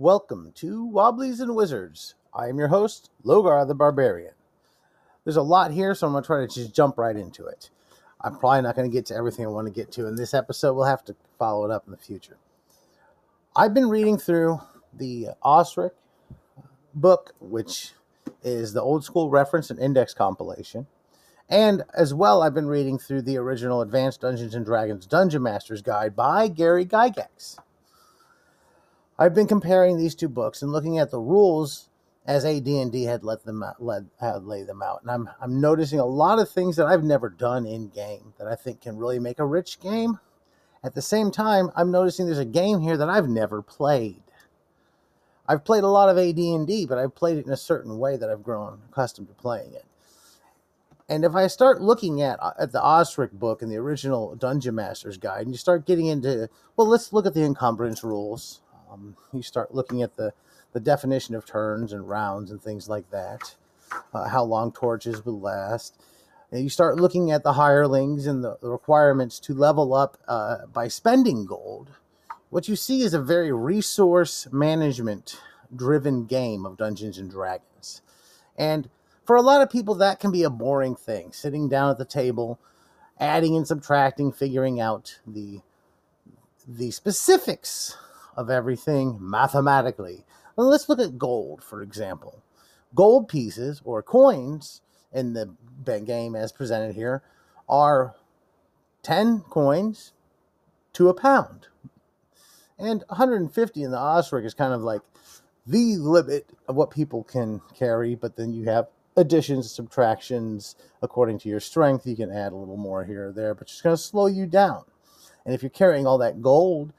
Welcome to Wobblies and Wizards. I am your host, Logar the Barbarian. There's a lot here, so I'm going to try to just jump right into it. I'm probably not going to get to everything I want to get to in this episode. We'll have to follow it up in the future. I've been reading through the Osric book, which is the old school reference and index compilation. And as well, I've been reading through the original Advanced Dungeons & Dragons Dungeon Master's Guide by Gary Gygax. I've been comparing these two books and looking at the rules as AD&D had laid them out. And I'm noticing a lot of things that I've never done in-game that I think can really make a rich game. At the same time, I'm noticing there's a game here that I've never played. I've played a lot of AD&D, but I've played it in a certain way that I've grown accustomed to playing it. And if I start looking at the Osric book and the original Dungeon Master's Guide, and you start getting into, well, let's look at the encumbrance rules. You start looking at the definition of turns and rounds and things like that, how long torches will last. And you start looking at the hirelings and the requirements to level up by spending gold. What you see is a very resource management-driven game of Dungeons and Dragons. And for a lot of people, that can be a boring thing, sitting down at the table, adding and subtracting, figuring out the specifics of everything mathematically. Well, let's look at gold, for example. Gold pieces or coins in the game as presented here are 10 coins to a pound. And 150 in the Osric is kind of like the limit of what people can carry, but then you have additions, subtractions. According to your strength, you can add a little more here or there, but it's going to slow you down. And if you're carrying all that gold,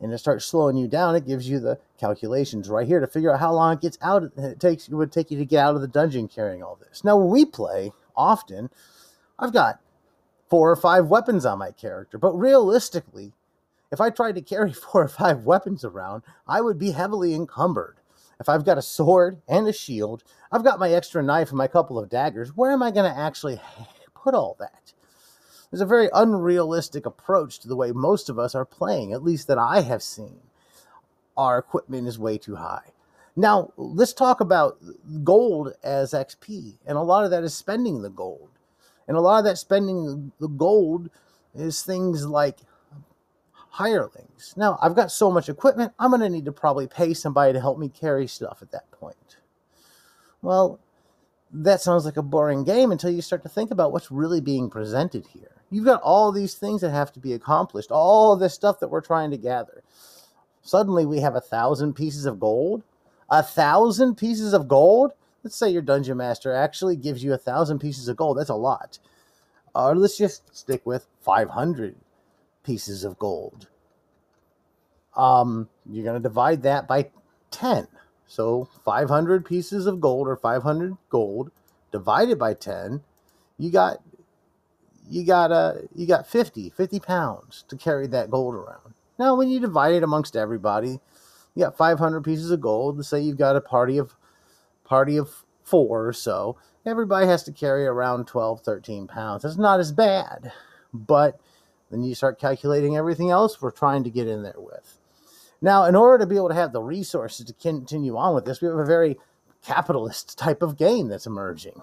and it starts slowing you down, it gives you the calculations right here to figure out how long it gets out. It would take you to get out of the dungeon carrying all this. Now, when we play, often, I've got 4 or 5 weapons on my character. But realistically, if I tried to carry 4 or 5 weapons around, I would be heavily encumbered. If I've got a sword and a shield, I've got my extra knife and my couple of daggers. Where am I going to actually put all that? There's a very unrealistic approach to the way most of us are playing, at least that I have seen. Our equipment is way too high. Now, let's talk about gold as XP, and a lot of that is spending the gold. And a lot of that spending the gold is things like hirelings. Now, I've got so much equipment, I'm going to need to probably pay somebody to help me carry stuff at that point. Well, that sounds like a boring game until you start to think about what's really being presented here. You've got all these things that have to be accomplished, all this stuff that we're trying to gather. Suddenly we have 1,000 pieces of gold. 1,000 pieces of gold? Let's say your dungeon master actually gives you 1,000 pieces of gold. That's a lot. Or let's just stick with 500 pieces of gold. You're going to divide that by 10. So 500 pieces of gold or 500 gold divided by 10, you got 50 pounds to carry that gold around. Now, when you divide it amongst everybody, you got 500 pieces of gold. Let's say you've got a party of 4 or so. Everybody has to carry around 12, 13 pounds. That's not as bad, but then you start calculating everything else we're trying to get in there with. Now, in order to be able to have the resources to continue on with this, we have a very capitalist type of game that's emerging.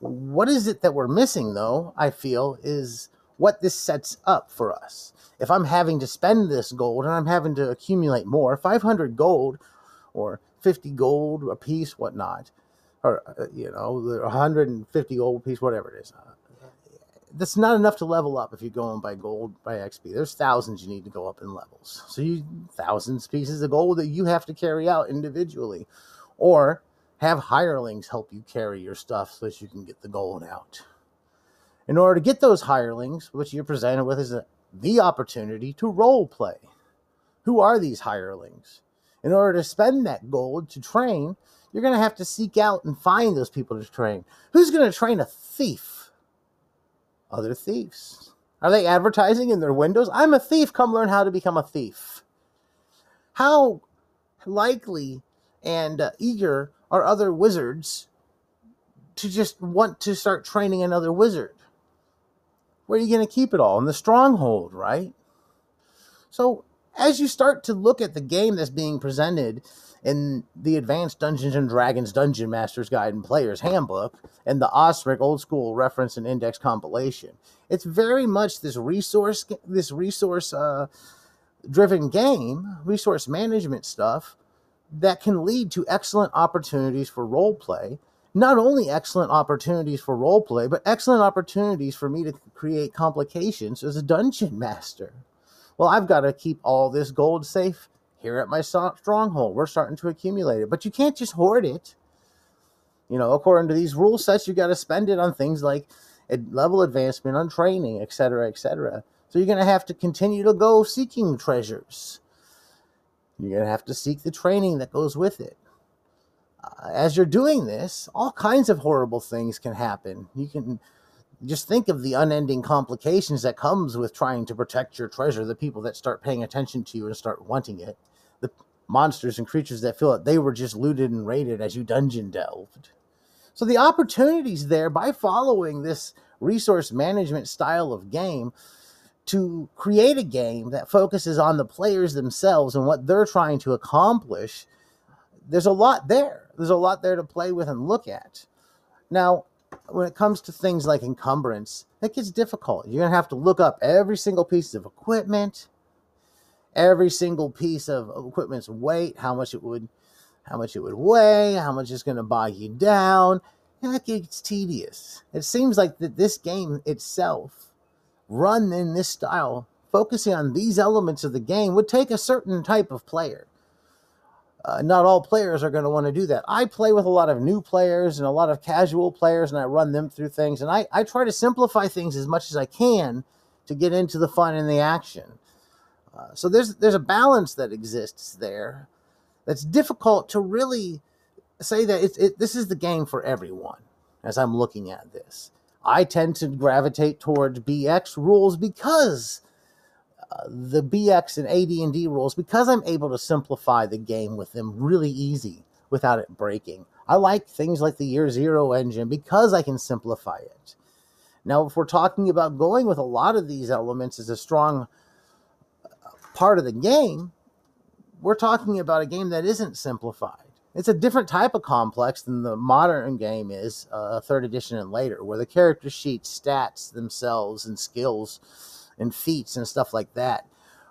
What is it that we're missing, though, I feel, is what this sets up for us. If I'm having to spend this gold and I'm having to accumulate more, 500 gold or 50 gold a piece, whatnot, or, 150 gold a piece, whatever it is, that's not enough to level up if you're going by gold, by XP. There's thousands you need to go up in levels. So thousands of pieces of gold that you have to carry out individually. Or have hirelings help you carry your stuff so that you can get the gold out. In order to get those hirelings, what you're presented with is the opportunity to role play. Who are these hirelings? In order to spend that gold to train, you're going to have to seek out and find those people to train. Who's going to train a thief? Other thieves. Are they advertising in their windows? I'm a thief. Come learn how to become a thief. How likely and eager are other wizards to just want to start training another wizard? Where are you going to keep it all? In the stronghold, right? So as you start to look at the game that's being presented in the Advanced Dungeons & Dragons Dungeon Master's Guide and Player's Handbook and the Osric Old School Reference and Index Compilation, it's very much this resource-driven game, resource management stuff, that can lead to excellent opportunities for role play. Not only excellent opportunities for role play, but excellent opportunities for me to create complications as a dungeon master. Well, I've got to keep all this gold safe here at my stronghold. We're starting to accumulate it, but you can't just hoard it. You know, according to these rule sets, you got to spend it on things like level advancement, on training, etc., etc. So you're going to have to continue to go seeking treasures. You're going to have to seek the training that goes with it. As you're doing this, all kinds of horrible things can happen. You can just think of the unending complications that comes with trying to protect your treasure, the people that start paying attention to you and start wanting it, the monsters and creatures that feel that they were just looted and raided as you dungeon delved. So the opportunities there by following this resource management style of game to create a game that focuses on the players themselves and what they're trying to accomplish, there's a lot there. There's a lot there to play with and look at. Now, when it comes to things like encumbrance, that gets difficult. You're going to have to look up every single piece of equipment, every single piece of equipment's weight, how much it would weigh, how much it's going to bog you down. And that gets tedious. It seems like that this game itself, run in this style, focusing on these elements of the game, would take a certain type of player. Not all players are going to want to do that. I play with a lot of new players and a lot of casual players, and I run them through things. And I try to simplify things as much as I can to get into the fun and the action. So there's a balance that exists there that's difficult to really say that this is the game for everyone as I'm looking at this. I tend to gravitate towards BX rules because the BX and AD&D rules, because I'm able to simplify the game with them really easy without it breaking. I like things like the Year Zero engine because I can simplify it. Now, if we're talking about going with a lot of these elements as a strong part of the game, we're talking about a game that isn't simplified. It's a different type of complex than the modern game is, 3rd edition and later, where the character sheets, stats themselves, and skills and feats and stuff like that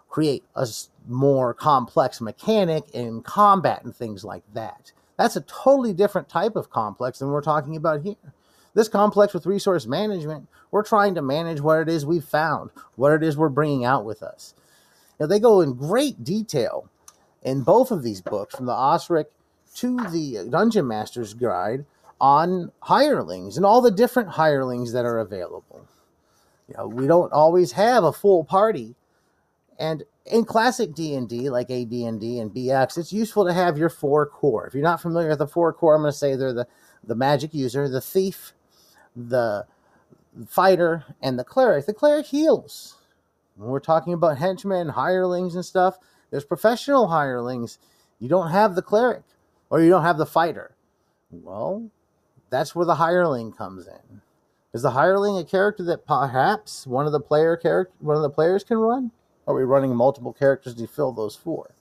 create a more complex mechanic in combat and things like that. That's a totally different type of complex than we're talking about here. This complex with resource management, we're trying to manage what it is we've found, what it is we're bringing out with us. Now, they go in great detail in both of these books, from the Osric to the Dungeon Master's Guide, on hirelings and all the different hirelings that are available. You know, we don't always have a full party, and in classic D&D, like AD&D and BX, it's useful to have your 4 core. If you're not familiar with the 4 core, I'm going to say they're the magic user, the thief, the fighter, and the cleric. The cleric heals. When we're talking about henchmen, hirelings, and stuff, there's professional hirelings. You don't have the cleric, or you don't have the fighter. Well, that's where the hireling comes in. Is the hireling a character that perhaps one of the players can run? Are we running multiple characters to fill those 4?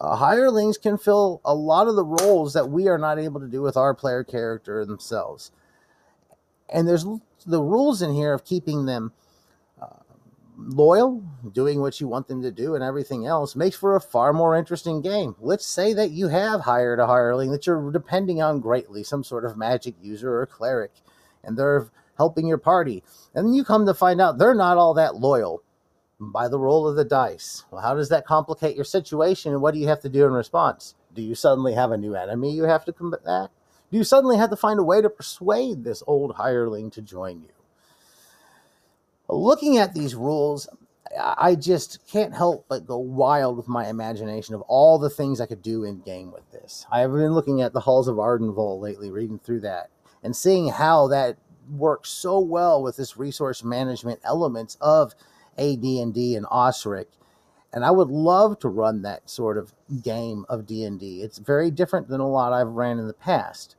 Hirelings can fill a lot of the roles that we are not able to do with our player character themselves. And there's the rules in here of keeping them loyal, doing what you want them to do, and everything else makes for a far more interesting game. Let's say that you have hired a hireling that you're depending on greatly, some sort of magic user or cleric, and they're helping your party. And then you come to find out they're not all that loyal by the roll of the dice. Well, how does that complicate your situation, and what do you have to do in response? Do you suddenly have a new enemy you have to combat? Do you suddenly have to find a way to persuade this old hireling to join you? Looking at these rules, I just can't help but go wild with my imagination of all the things I could do in-game with this. I have been looking at the Halls of Ardenvold lately, reading through that, and seeing how that works so well with this resource management elements of AD&D and Osric. And I would love to run that sort of game of D&D. It's very different than a lot I've ran in the past.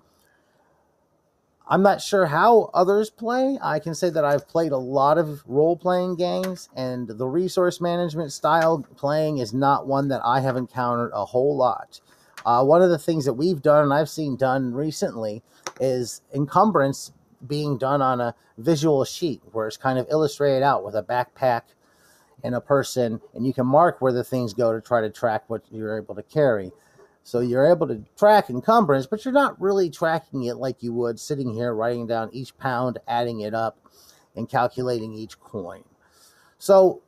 I'm not sure how others play. I can say that I've played a lot of role-playing games, and the resource management style playing is not one that I have encountered a whole lot. One of the things that we've done, and I've seen done recently, is encumbrance being done on a visual sheet where it's kind of illustrated out with a backpack and a person, and you can mark where the things go to try to track what you're able to carry. So you're able to track encumbrance, but you're not really tracking it like you would sitting here writing down each pound, adding it up, and calculating each coin. So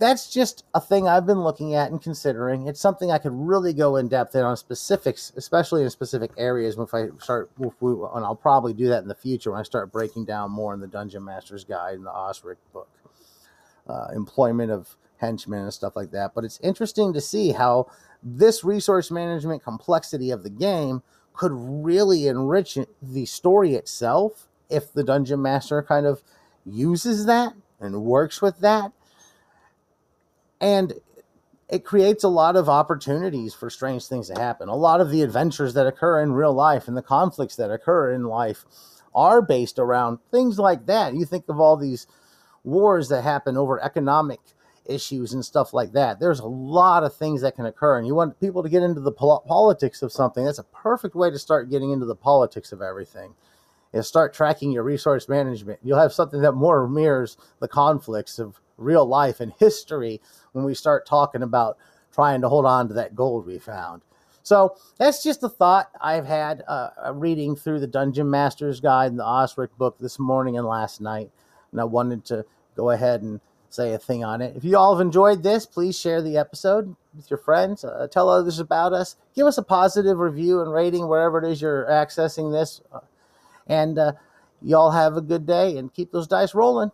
that's just a thing I've been looking at and considering. It's something I could really go in depth in on specifics, especially in specific areas. And I'll probably do that in the future when I start breaking down more in the Dungeon Master's Guide and the Osric book, employment of henchmen and stuff like that. But it's interesting to see how this resource management complexity of the game could really enrich the story itself if the Dungeon Master kind of uses that and works with that. And it creates a lot of opportunities for strange things to happen. A lot of the adventures that occur in real life and the conflicts that occur in life are based around things like that. You think of all these wars that happen over economic issues and stuff like that. There's a lot of things that can occur, and you want people to get into the politics of something. That's a perfect way to start getting into the politics of everything, is start tracking your resource management. You'll have something that more mirrors the conflicts of real life and history when we start talking about trying to hold on to that gold we found. So that's just a thought I've had reading through the Dungeon Master's Guide and the Osric book this morning and last night, and I wanted to go ahead and say a thing on it. If you all have enjoyed this, please share the episode with your friends. Tell others about us. Give us a positive review and rating wherever it is you're accessing this. And y'all have a good day and keep those dice rolling.